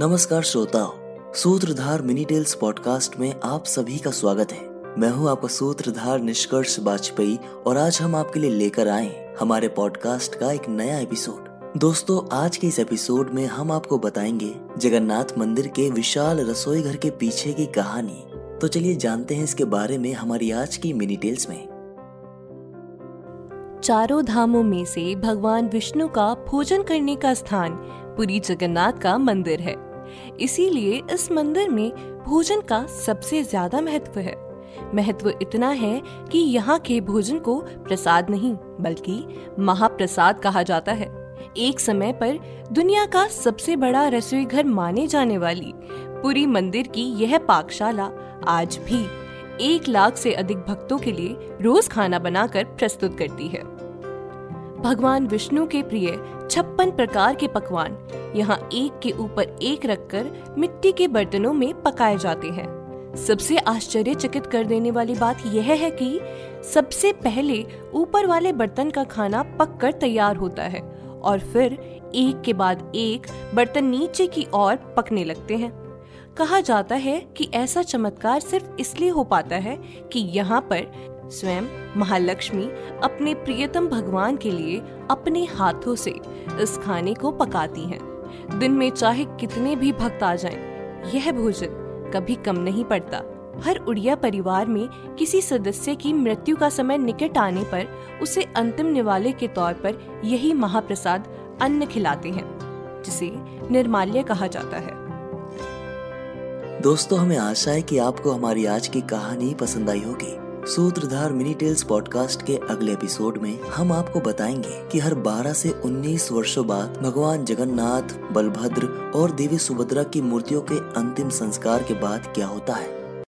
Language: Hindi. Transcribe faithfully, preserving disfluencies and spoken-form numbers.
नमस्कार श्रोताओं, सूत्रधार मिनी टेल्स पॉडकास्ट में आप सभी का स्वागत है। मैं हूं आपका सूत्रधार निष्कर्ष वाजपेयी और आज हम आपके लिए लेकर आए हमारे पॉडकास्ट का एक नया एपिसोड। दोस्तों, आज के इस एपिसोड में हम आपको बताएंगे जगन्नाथ मंदिर के विशाल रसोई घर के पीछे की कहानी। तो चलिए जानते हैं इसके बारे में हमारी आज की मिनी टेल्स में। चारों धामों में से भगवान विष्णु का भोजन करने का स्थान पुरी जगन्नाथ का मंदिर है, इसीलिए इस मंदिर में भोजन का सबसे ज्यादा महत्व है। महत्व इतना है कि यहाँ के भोजन को प्रसाद नहीं बल्कि महाप्रसाद कहा जाता है। एक समय पर दुनिया का सबसे बड़ा रसोई घर माने जाने वाली पुरी मंदिर की यह पाकशाला आज भी एक लाख से अधिक भक्तों के लिए रोज खाना बनाकर प्रस्तुत करती है। भगवान विष्णु के प्रिय छप्पन प्रकार के पकवान यहाँ एक के ऊपर एक रखकर मिट्टी के बर्तनों में पकाए जाते हैं। सबसे आश्चर्यचकित कर देने वाली बात यह है कि सबसे पहले ऊपर वाले बर्तन का खाना पककर तैयार होता है और फिर एक के बाद एक बर्तन नीचे की ओर पकने लगते हैं। कहा जाता है कि ऐसा चमत्कार सिर्फ इसलिए हो पाता है कि यहाँ पर स्वयं महालक्ष्मी अपने प्रियतम भगवान के लिए अपने हाथों से इस खाने को पकाती हैं। दिन में चाहे कितने भी भक्त आ जाएं, यह भोजन कभी कम नहीं पड़ता। हर उड़िया परिवार में किसी सदस्य की मृत्यु का समय निकट आने पर उसे अंतिम निवाले के तौर पर यही महाप्रसाद अन्न खिलाते हैं, जिसे निर्माल्य कहा जाता है। दोस्तों, हमें आशा है कि आपको हमारी आज की कहानी पसंद आई होगी। सूत्रधार मिनी टेल्स पॉडकास्ट के अगले एपिसोड में हम आपको बताएंगे कि हर बारह से उन्नीस वर्षों बाद भगवान जगन्नाथ, बलभद्र और देवी सुभद्रा की मूर्तियों के अंतिम संस्कार के बाद क्या होता है।